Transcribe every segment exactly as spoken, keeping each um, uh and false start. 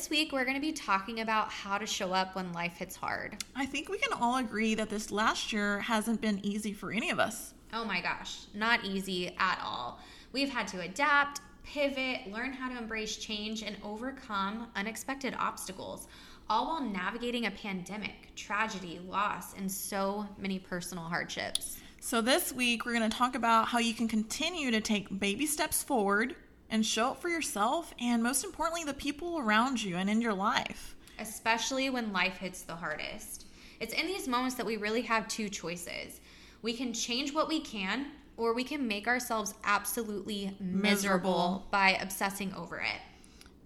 this week we're going to be talking about how to show up when life hits hard. I think we can all agree that this last year hasn't been easy for any of us. Oh my gosh, not easy at all. We've had to adapt, pivot, learn how to embrace change, and overcome unexpected obstacles, all while navigating a pandemic, tragedy, loss, and so many personal hardships. So this week, we're going to talk about how you can continue to take baby steps forward and show up for yourself and, most importantly, the people around you and in your life. Especially when life hits the hardest. It's in these moments that we really have two choices. We can change what we can, or we can make ourselves absolutely miserable, miserable by obsessing over it.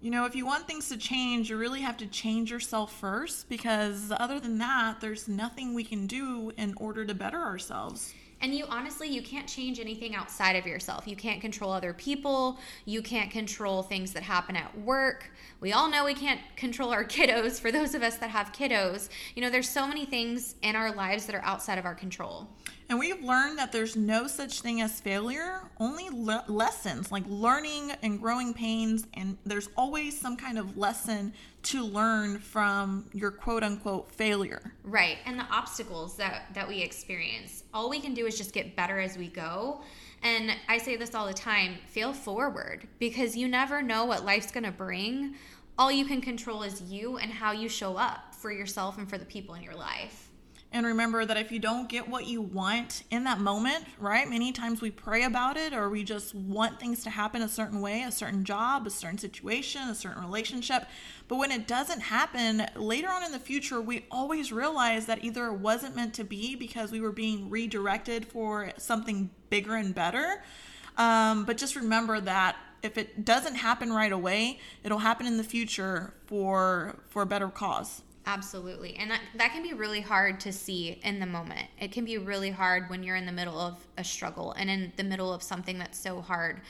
You know, if you want things to change, you really have to change yourself first, because other than that, there's nothing we can do in order to better ourselves. And you honestly, you can't change anything outside of yourself. You can't control other people. You can't control things that happen at work. We all know we can't control our kiddos, for those of us that have kiddos. You know, there's so many things in our lives that are outside of our control. And we've learned that there's no such thing as failure, only le- lessons, like learning and growing pains. And there's always some kind of lesson to learn from your quote-unquote failure. Right, and the obstacles that, that we experience. All we can do is just get better as we go. And I say this all the time, fail forward, because you never know what life's going to bring. All you can control is you and how you show up for yourself and for the people in your life. And remember that if you don't get what you want in that moment, right? Many times we pray about it, or we just want things to happen a certain way, a certain job, a certain situation, a certain relationship. But when it doesn't happen, later on in the future, we always realize that either it wasn't meant to be because we were being redirected for something bigger and better. Um, but just remember that if it doesn't happen right away, it'll happen in the future for, for a better cause. Absolutely. And that, that can be really hard to see in the moment. It can be really hard when you're in the middle of a struggle and in the middle of something that's so hard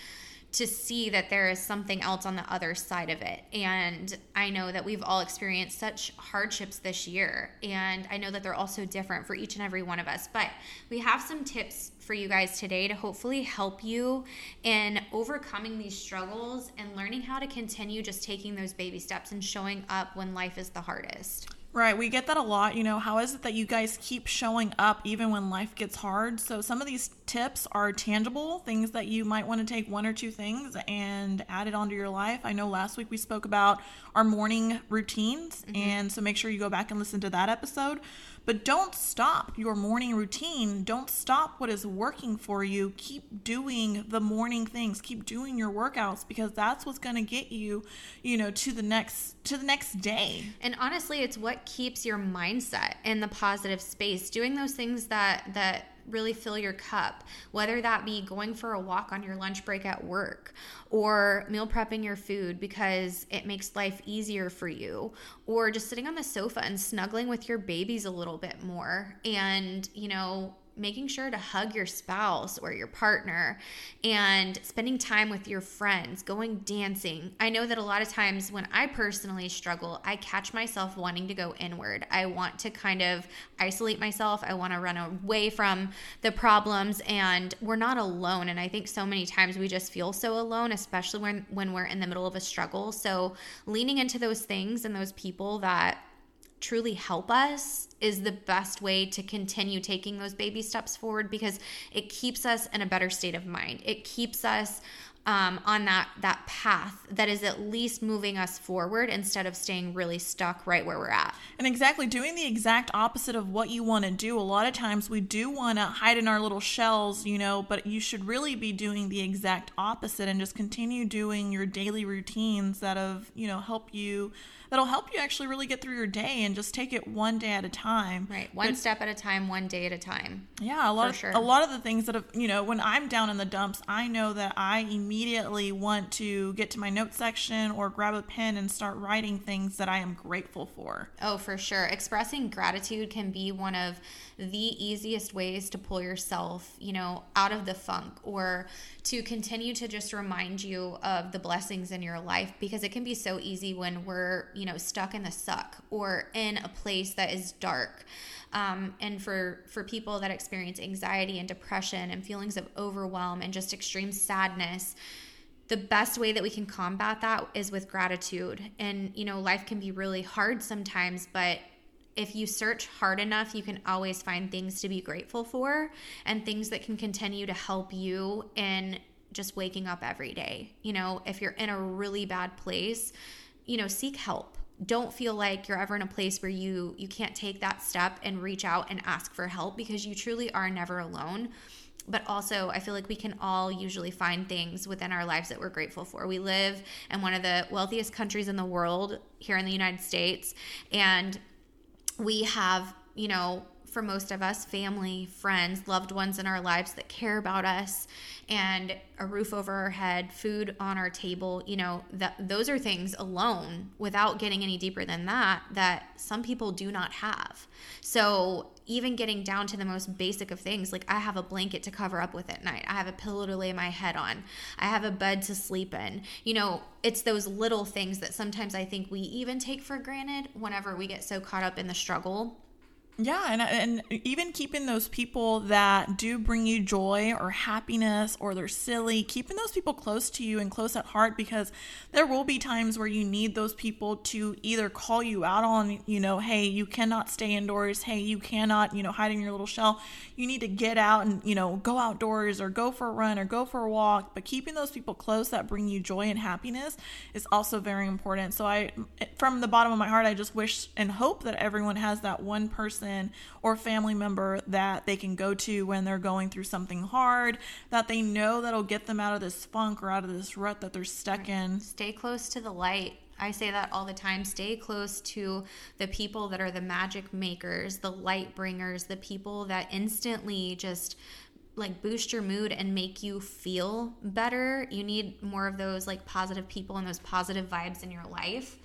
to see that there is something else on the other side of it. And I know that we've all experienced such hardships this year. And I know that they're also different for each and every one of us. But we have some tips for you guys today to hopefully help you in overcoming these struggles and learning how to continue just taking those baby steps and showing up when life is the hardest. Right. We get that a lot. You know, how is it that you guys keep showing up even when life gets hard? So some of these tips are tangible, things that you might want to take one or two things and add it onto your life. I know last week we spoke about our morning routines. Mm-hmm. And so make sure you go back and listen to that episode. But don't stop your morning routine. Don't stop what is working for you. Keep doing the morning things. Keep doing your workouts, because that's what's going to get you, you know, to the next to the next day. And honestly, it's what keeps your mindset in the positive space, doing those things that that really fill your cup, whether that be going for a walk on your lunch break at work, or meal prepping your food because it makes life easier for you, or just sitting on the sofa and snuggling with your babies a little bit more, and you know making sure to hug your spouse or your partner, and spending time with your friends, going dancing. I know that a lot of times when I personally struggle, I catch myself wanting to go inward. I want to kind of isolate myself. I want to run away from the problems, and we're not alone. And I think so many times we just feel so alone, especially when, when we're in the middle of a struggle. So leaning into those things and those people that truly help us is the best way to continue taking those baby steps forward, because it keeps us in a better state of mind. It keeps us um, on that that path that is at least moving us forward, instead of staying really stuck right where we're at. And exactly, doing the exact opposite of what you want to do. A lot of times we do want to hide in our little shells, you know, but you should really be doing the exact opposite, and just continue doing your daily routines that have, you know, help you that'll help you actually really get through your day, and just take it one day at a time. Right. One but, step at a time, one day at a time. Yeah. A lot of, sure. a lot of the things that have, you know, when I'm down in the dumps, I know that I immediately want to get to my note section or grab a pen and start writing things that I am grateful for. Oh, for sure. Expressing gratitude can be one of the easiest ways to pull yourself, you know, out of the funk, or to continue to just remind you of the blessings in your life, because it can be so easy when we're, you know, stuck in the suck or in a place that is dark. Um, and for, for people that experience anxiety and depression and feelings of overwhelm and just extreme sadness, the best way that we can combat that is with gratitude. And, you know, life can be really hard sometimes, but if you search hard enough, you can always find things to be grateful for and things that can continue to help you in just waking up every day. You know, if you're in a really bad place, you know, seek help. Don't feel like you're ever in a place where you you can't take that step and reach out and ask for help, because you truly are never alone. But also, I feel like we can all usually find things within our lives that we're grateful for. We live in one of the wealthiest countries in the world, here in the United States, and we have, you know, for most of us, family, friends, loved ones in our lives that care about us, and a roof over our head, food on our table. You know, that those are things alone, without getting any deeper than that, that some people do not have. So even getting down to the most basic of things, like I have a blanket to cover up with at night. I have a pillow to lay my head on. I have a bed to sleep in. You know, it's those little things that sometimes I think we even take for granted whenever we get so caught up in the struggle. Yeah, and and even keeping those people that do bring you joy or happiness, or they're silly, keeping those people close to you and close at heart, because there will be times where you need those people to either call you out on, you know, hey, you cannot stay indoors. Hey, you cannot, you know, hide in your little shell. You need to get out and, you know, go outdoors or go for a run or go for a walk. But keeping those people close that bring you joy and happiness is also very important. So I, from the bottom of my heart, I just wish and hope that everyone has that one person or family member that they can go to when they're going through something hard, that they know that'll get them out of this funk or out of this rut that they're stuck right. in. Stay close to the light. I say that all the time. Stay close to the people that are the magic makers, the light bringers, the people that instantly just like boost your mood and make you feel better. You need more of those like positive people and those positive vibes in your life.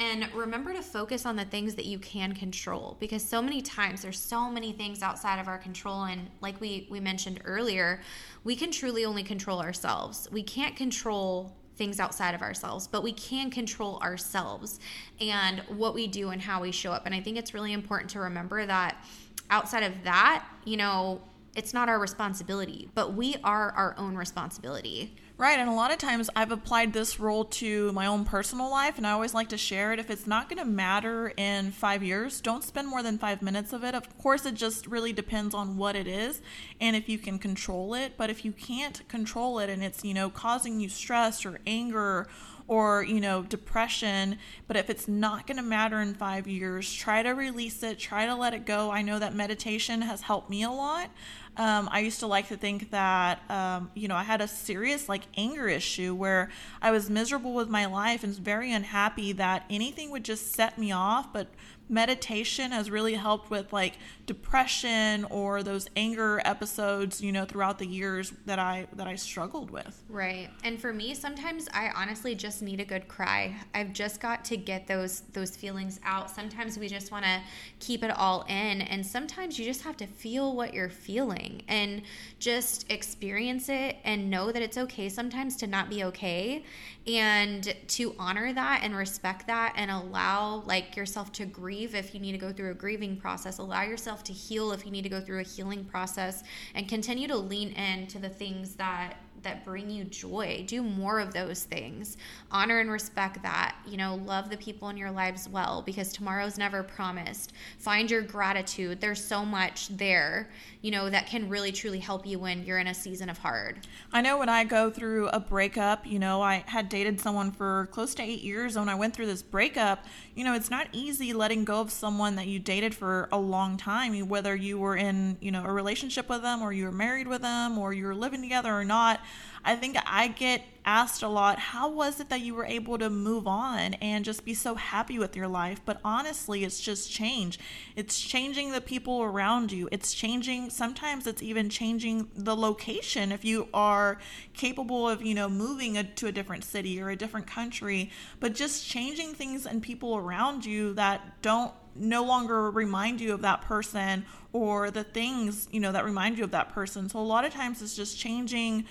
And remember to focus on the things that you can control, because so many times there's so many things outside of our control. And like we, we mentioned earlier, we can truly only control ourselves. We can't control things outside of ourselves, but we can control ourselves and what we do and how we show up. And I think it's really important to remember that outside of that, you know, it's not our responsibility, but we are our own responsibility. Right, and a lot of times I've applied this rule to my own personal life, and I always like to share it. If it's not going to matter in five years, don't spend more than five minutes of it. Of course, it just really depends on what it is and if you can control it. But if you can't control it and it's, you know, causing you stress or anger or, you know, depression, but if it's not going to matter in five years, try to release it, try to let it go. I know that meditation has helped me a lot. Um, I used to like to think that, um, you know, I had a serious like anger issue where I was miserable with my life and very unhappy that anything would just set me off. But meditation has really helped with like depression or those anger episodes, you know, throughout the years that I that I struggled with. Right. And for me, sometimes I honestly just need a good cry. I've just got to get those those feelings out. Sometimes we just want to keep it all in. And sometimes you just have to feel what you're feeling and just experience it and know that it's okay sometimes to not be okay, and to honor that and respect that and allow like yourself to grieve if you need to go through a grieving process, allow yourself to heal if you need to go through a healing process, and continue to lean into the things that that bring you joy. Do more of those things. Honor and respect that. You know, love the people in your lives well, because tomorrow's never promised. Find your gratitude. There's so much there, you know, that can really truly help you when you're in a season of hard. I know when I go through a breakup, you know, I had dated someone for close to eight years. And when I went through this breakup, you know, it's not easy letting go of someone that you dated for a long time, whether you were in, you know, a relationship with them or you were married with them or you were living together or not. I think I get asked a lot, how was it that you were able to move on and just be so happy with your life? But honestly, it's just change. It's changing the people around you. It's changing. Sometimes it's even changing the location. If you are capable of, you know, moving a, to a different city or a different country, but just changing things and people around you that don't no longer remind you of that person or the things, you know, that remind you of that person. So a lot of times it's just changing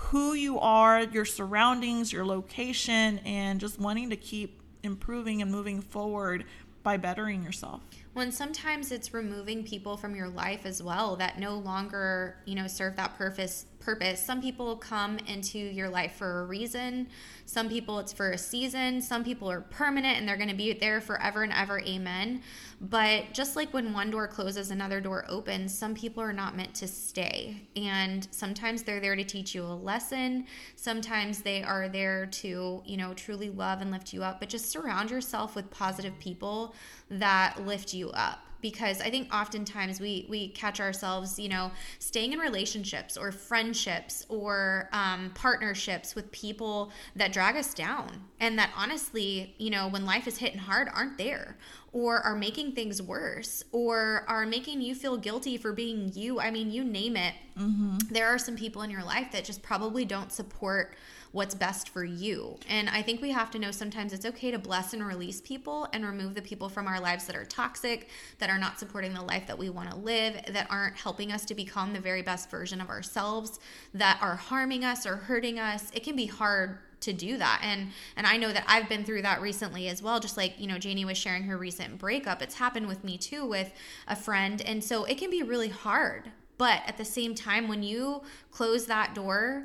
who you are, your surroundings, your location, and just wanting to keep improving and moving forward by bettering yourself. When sometimes it's removing people from your life as well that no longer, you know, serve that purpose purpose. Some people come into your life for a reason. Some people it's for a season. Some people are permanent and they're going to be there forever and ever. Amen. But just like when one door closes, another door opens, some people are not meant to stay. And sometimes they're there to teach you a lesson. Sometimes they are there to, you know, truly love and lift you up. But just surround yourself with positive people that lift you up. Because I think oftentimes we we catch ourselves, you know, staying in relationships or friendships or um, partnerships with people that drag us down and that honestly, you know, when life is hitting hard, aren't there, or are making things worse, or are making you feel guilty for being you. I mean, you name it. Mm-hmm. There are some people in your life that just probably don't support what's best for you. And I think we have to know sometimes it's okay to bless and release people and remove the people from our lives that are toxic, that are not supporting the life that we want to live, that aren't helping us to become the very best version of ourselves, that are harming us or hurting us. It can be hard to do that. And and I know that I've been through that recently as well. Just like, you know, Janie was sharing her recent breakup. It's happened with me too, with a friend. And so it can be really hard. But at the same time, when you close that door,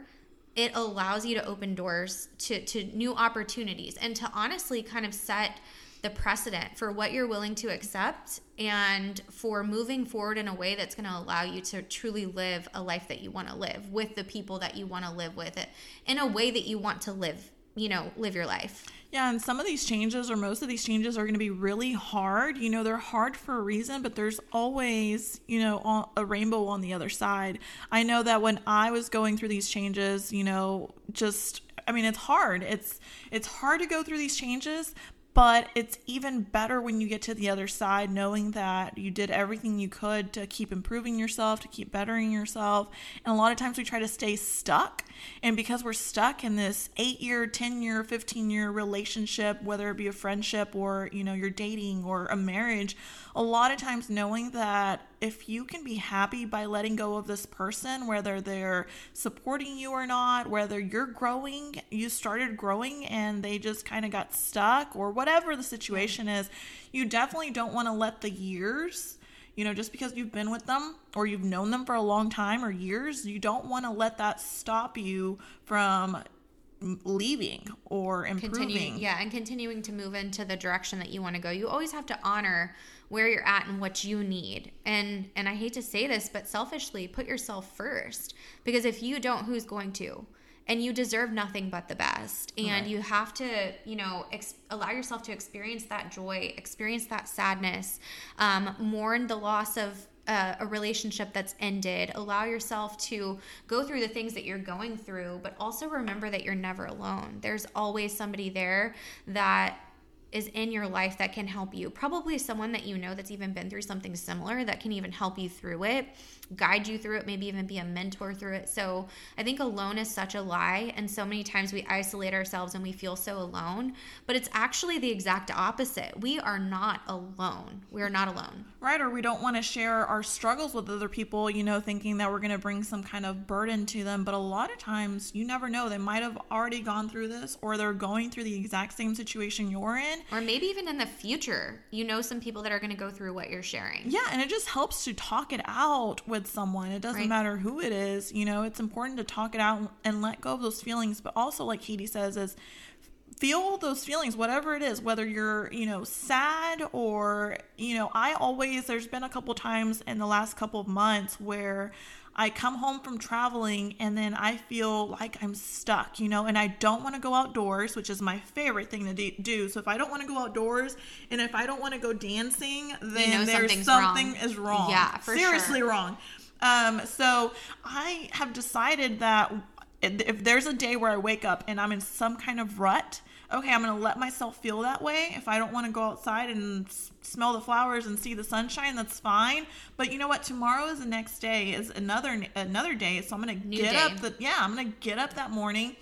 it allows you to open doors to, to new opportunities and to honestly kind of set the precedent for what you're willing to accept and for moving forward in a way that's going to allow you to truly live a life that you want to live with the people that you want to live with it in a way that you want to live, you know, live your life. Yeah. And some of these changes or most of these changes are going to be really hard. You know, they're hard for a reason, but there's always, you know, a rainbow on the other side. I know that when I was going through these changes, you know, just, I mean, it's hard. It's, it's hard to go through these changes, but it's even better when you get to the other side, knowing that you did everything you could to keep improving yourself, to keep bettering yourself. And a lot of times we try to stay stuck. And because we're stuck in this eight-year, ten-year, fifteen-year relationship, whether it be a friendship or, you know, you're dating or a marriage, a lot of times knowing that if you can be happy by letting go of this person, whether they're supporting you or not, whether you're growing, you started growing and they just kind of got stuck or whatever the situation is, you definitely don't want to let the years, you know, just because you've been with them or you've known them for a long time or years, you don't want to let that stop you from leaving or improving. Continuing, yeah, and continuing to move into the direction that you want to go. You always have to honor where you're at and what you need. And and I hate to say this, but selfishly, put yourself first. Because if you don't, who's going to? And you deserve nothing but the best. And right. You have to, you know, ex- allow yourself to experience that joy, experience that sadness, um, mourn the loss of Uh, a relationship that's ended. Allow yourself to go through the things that you're going through, but also remember that you're never alone. There's always somebody there that is in your life that can help you. Probably someone that you know that's even been through something similar that can even help you through it, guide you through it, maybe even be a mentor through it. So I think alone is such a lie, and so many times we isolate ourselves and we feel so alone, but it's actually the exact opposite. We are not alone. We are not alone. Right, or we don't want to share our struggles with other people, you know, thinking that we're going to bring some kind of burden to them, but a lot of times you never know. They might have already gone through this, or they're going through the exact same situation you're in. Or maybe even in the future, you know, some people that are going to go through what you're sharing. Yeah. And it just helps to talk it out with someone. It doesn't right. matter who it is. You know, it's important to talk it out and let go of those feelings. But also, like Katie says, is feel those feelings, whatever it is, whether you're, you know, sad or, you know, I always, there's been a couple times in the last couple of months where I come home from traveling and then I feel like I'm stuck, you know, and I don't want to go outdoors, which is my favorite thing to de- do. So if I don't want to go outdoors and if I don't want to go dancing, then you know, there's something wrong. is wrong. Yeah, for Seriously sure. wrong. Um, so I have decided that if there's a day where I wake up and I'm in some kind of rut, okay, I'm going to let myself feel that way. If I don't want to go outside and s- smell the flowers and see the sunshine, that's fine. But you know what? Tomorrow is the next day, is another another day. So I'm going to get up the yeah, I'm going to get up that morning,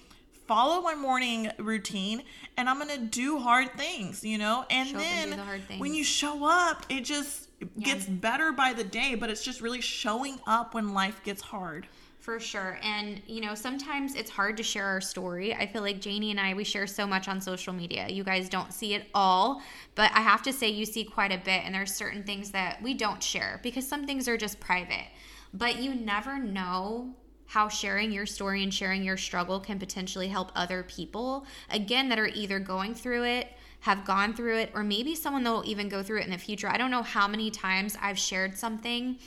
follow my morning routine, and I'm going to do hard things, you know? And then when you show up, it just gets better by the day, but it's just really showing up when life gets hard. For sure. And, you know, sometimes it's hard to share our story. I feel like Janie and I, we share so much on social media. You guys don't see it all, but I have to say you see quite a bit. And there's certain things that we don't share because some things are just private. But you never know how sharing your story and sharing your struggle can potentially help other people, again, that are either going through it, have gone through it, or maybe someone that will even go through it in the future. I don't know how many times I've shared something,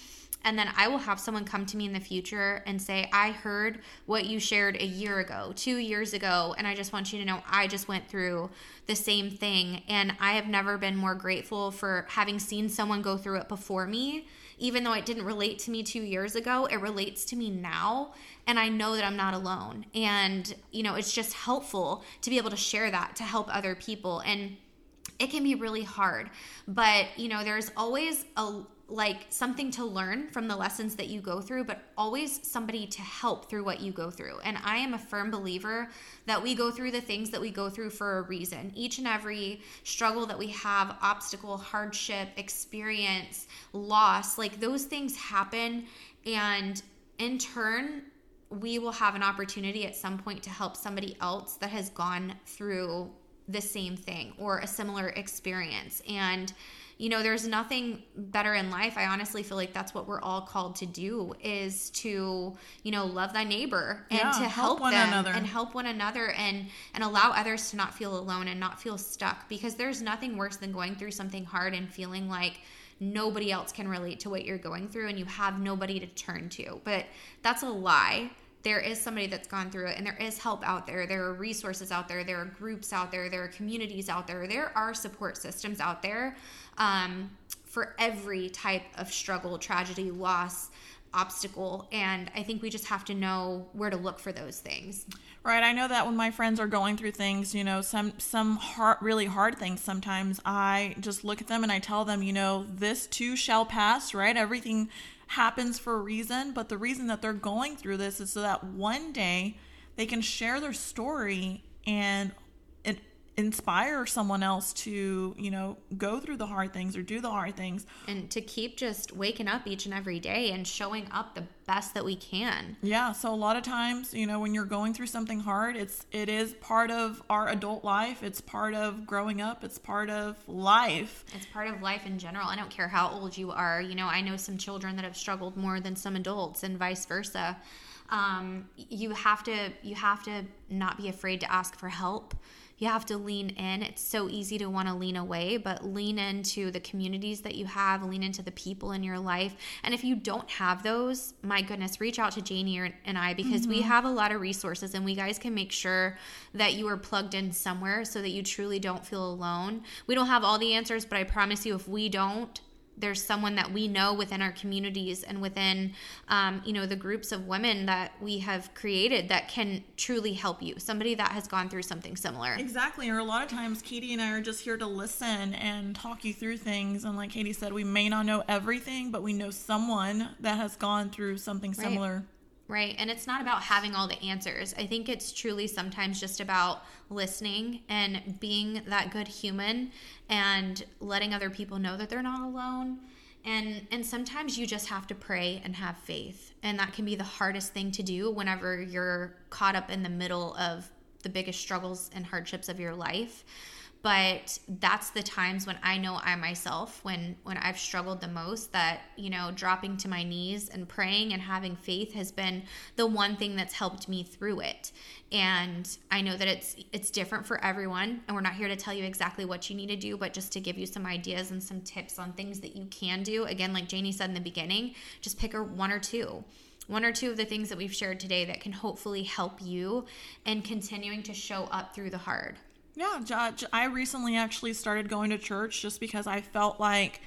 and then I will have someone come to me in the future and say, I heard what you shared a year ago, two years ago, and I just want you to know I just went through the same thing. And I have never been more grateful for having seen someone go through it before me. Even though it didn't relate to me two years ago, it relates to me now. And I know that I'm not alone. And, you know, it's just helpful to be able to share that to help other people. And it can be really hard. But, you know, there's always a like something to learn from the lessons that you go through, but always somebody to help through what you go through. And I am a firm believer that we go through the things that we go through for a reason. Each and every struggle that we have, obstacle, hardship, experience, loss, like those things happen. And in turn, we will have an opportunity at some point to help somebody else that has gone through the same thing or a similar experience. And you know, there's nothing better in life. I honestly feel like that's what we're all called to do, is to, you know, love thy neighbor and yeah, to help, help one them another. and help one another and, and allow others to not feel alone and not feel stuck, because there's nothing worse than going through something hard and feeling like nobody else can relate to what you're going through and you have nobody to turn to. But that's a lie. There is somebody that's gone through it, and there is help out there. There are resources out there. There are groups out there. There are communities out there. There are support systems out there um, for every type of struggle, tragedy, loss, obstacle. And I think we just have to know where to look for those things. Right. I know that when my friends are going through things, you know, some, some hard, really hard things, sometimes I just look at them and I tell them, you know, this too shall pass, right? Everything happens for a reason, but the reason that they're going through this is so that one day they can share their story and it inspire someone else to, you know, go through the hard things or do the hard things, and to keep just waking up each and every day and showing up the best that we can. Yeah. So a lot of times, you know, when you're going through something hard, it's, it is part of our adult life. It's part of growing up. It's part of life. It's part of life in general. I don't care how old you are. You know, I know some children that have struggled more than some adults, and vice versa. Um, you have to, you have to not be afraid to ask for help. You have to lean in. It's so easy to want to lean away, but lean into the communities that you have, lean into the people in your life. And if you don't have those, my goodness, reach out to Janie and I, because mm-hmm. we have a lot of resources, and we guys can make sure that you are plugged in somewhere so that you truly don't feel alone. We don't have all the answers, but I promise you, if we don't, there's someone that we know within our communities and within, um, you know, the groups of women that we have created that can truly help you. Somebody that has gone through something similar. Exactly. Or a lot of times Katie and I are just here to listen and talk you through things. And like Katie said, we may not know everything, but we know someone that has gone through something similar. Right. Right. And it's not about having all the answers. I think it's truly sometimes just about listening and being that good human and letting other people know that they're not alone. And and sometimes you just have to pray and have faith. And that can be the hardest thing to do whenever you're caught up in the middle of the biggest struggles and hardships of your life. But that's the times when I know I myself, when, when I've struggled the most, that, you know, dropping to my knees and praying and having faith has been the one thing that's helped me through it. And I know that it's it's different for everyone, and we're not here to tell you exactly what you need to do, but just to give you some ideas and some tips on things that you can do. Again, like Janie said in the beginning, just pick a one or two. One or two of the things that we've shared today that can hopefully help you and continuing to show up through the hard. Yeah, I recently actually started going to church just because I felt like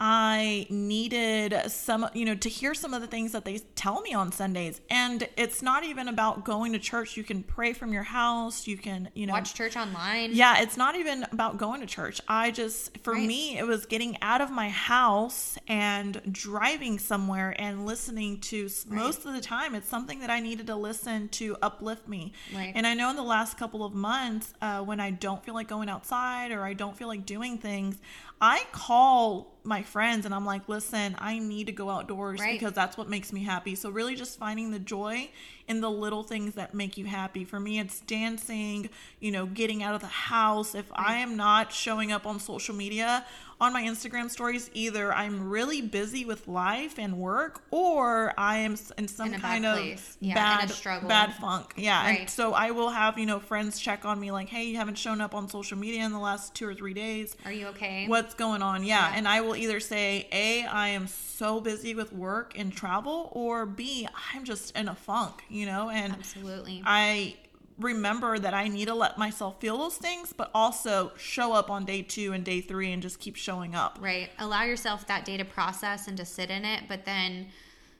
I needed some, you know, to hear some of the things that they tell me on Sundays. And it's not even about going to church. You can pray from your house. You can, you know, watch church online. Yeah, it's not even about going to church. I just, for right. me, it was getting out of my house and driving somewhere and listening to right. most of the time. It's something that I needed to listen to uplift me. Right. And I know in the last couple of months, uh, when I don't feel like going outside or I don't feel like doing things, I call my friends and I'm like, listen, I need to go outdoors right. because that's what makes me happy. So really just finding the joy in the little things that make you happy. For me, it's dancing, you know, getting out of the house. If I am not showing up on social media, on my Instagram stories, either I'm really busy with life and work, or I am in some in kind of yeah, bad, bad funk. Yeah. Right. And so I will have, you know, friends check on me like, hey, you haven't shown up on social media in the last two or three days. Are you okay? What's going on? Yeah. yeah. And I will either say, A, I am so busy with work and travel, or B, I'm just in a funk, you know, and absolutely. I remember that I need to let myself feel those things, but also show up on day two and day three and just keep showing up. Right. Allow yourself that day to process and to sit in it, but then,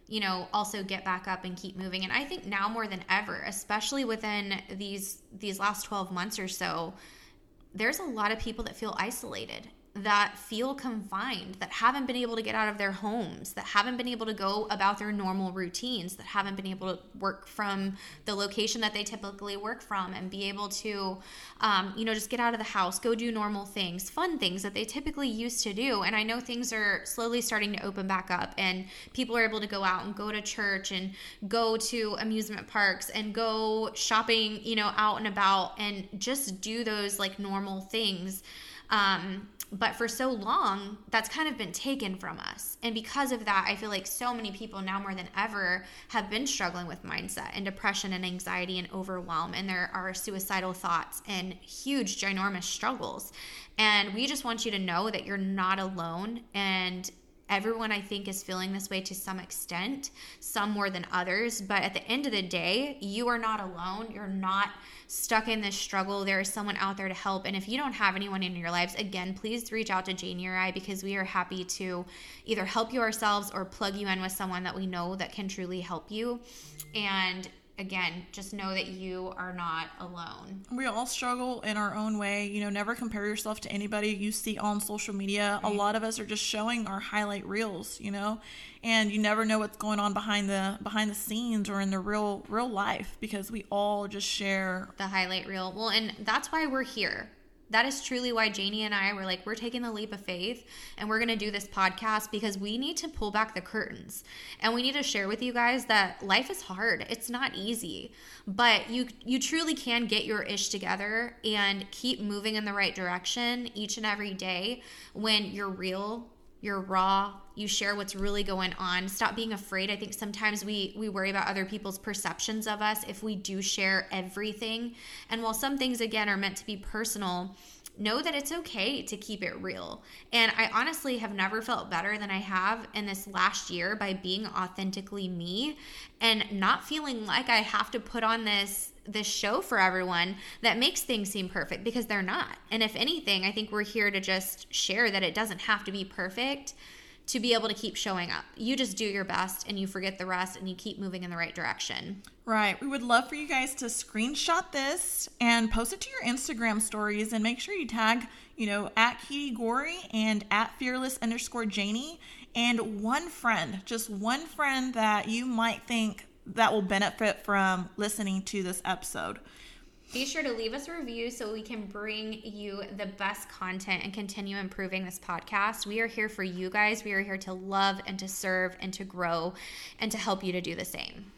you know, also get back up and keep moving. And I think now more than ever, especially within these, these last twelve months or so, there's a lot of people that feel isolated, that feel confined, that haven't been able to get out of their homes, that haven't been able to go about their normal routines, that haven't been able to work from the location that they typically work from and be able to, um, you know, just get out of the house, go do normal things, fun things that they typically used to do. And I know things are slowly starting to open back up and people are able to go out and go to church and go to amusement parks and go shopping, you know, out and about and just do those like normal things. Um, But for so long, that's kind of been taken from us. And because of that, I feel like so many people now more than ever have been struggling with mindset and depression and anxiety and overwhelm. And there are suicidal thoughts and huge, ginormous struggles. And we just want you to know that you're not alone. And everyone, I think, is feeling this way to some extent, some more than others. But at the end of the day, you are not alone. You're not stuck in this struggle. There is someone out there to help. And if you don't have anyone in your lives, again, please reach out to Janie or I, because we are happy to either help you ourselves or plug you in with someone that we know that can truly help you. And again, just know that you are not alone. We all struggle in our own way. You know, never compare yourself to anybody you see on social media. Right. A lot of us are just showing our highlight reels, you know, and you never know what's going on behind the behind the scenes or in the real real life, because we all just share the highlight reel. Well, and that's why we're here. That is truly why Janie and I were like, we're taking the leap of faith and we're going to do this podcast, because we need to pull back the curtains and we need to share with you guys that life is hard. It's not easy, but you you truly can get your ish together and keep moving in the right direction each and every day when you're real, you're raw, you share what's really going on. Stop being afraid. I think sometimes we we worry about other people's perceptions of us if we do share everything. And while some things, again, are meant to be personal, know that it's okay to keep it real. And I honestly have never felt better than I have in this last year by being authentically me and not feeling like I have to put on this this show for everyone that makes things seem perfect, because they're not. And if anything, I think we're here to just share that it doesn't have to be perfect to be able to keep showing up. You just do your best and you forget the rest and you keep moving in the right direction. Right. We would love for you guys to screenshot this and post it to your Instagram stories, and make sure you tag, you know, at Katie Gorey and at fearless underscore Janie and one friend, just one friend that you might think that will benefit from listening to this episode. Be sure to leave us a review so we can bring you the best content and continue improving this podcast. We are here for you guys. We are here to love and to serve and to grow and to help you to do the same.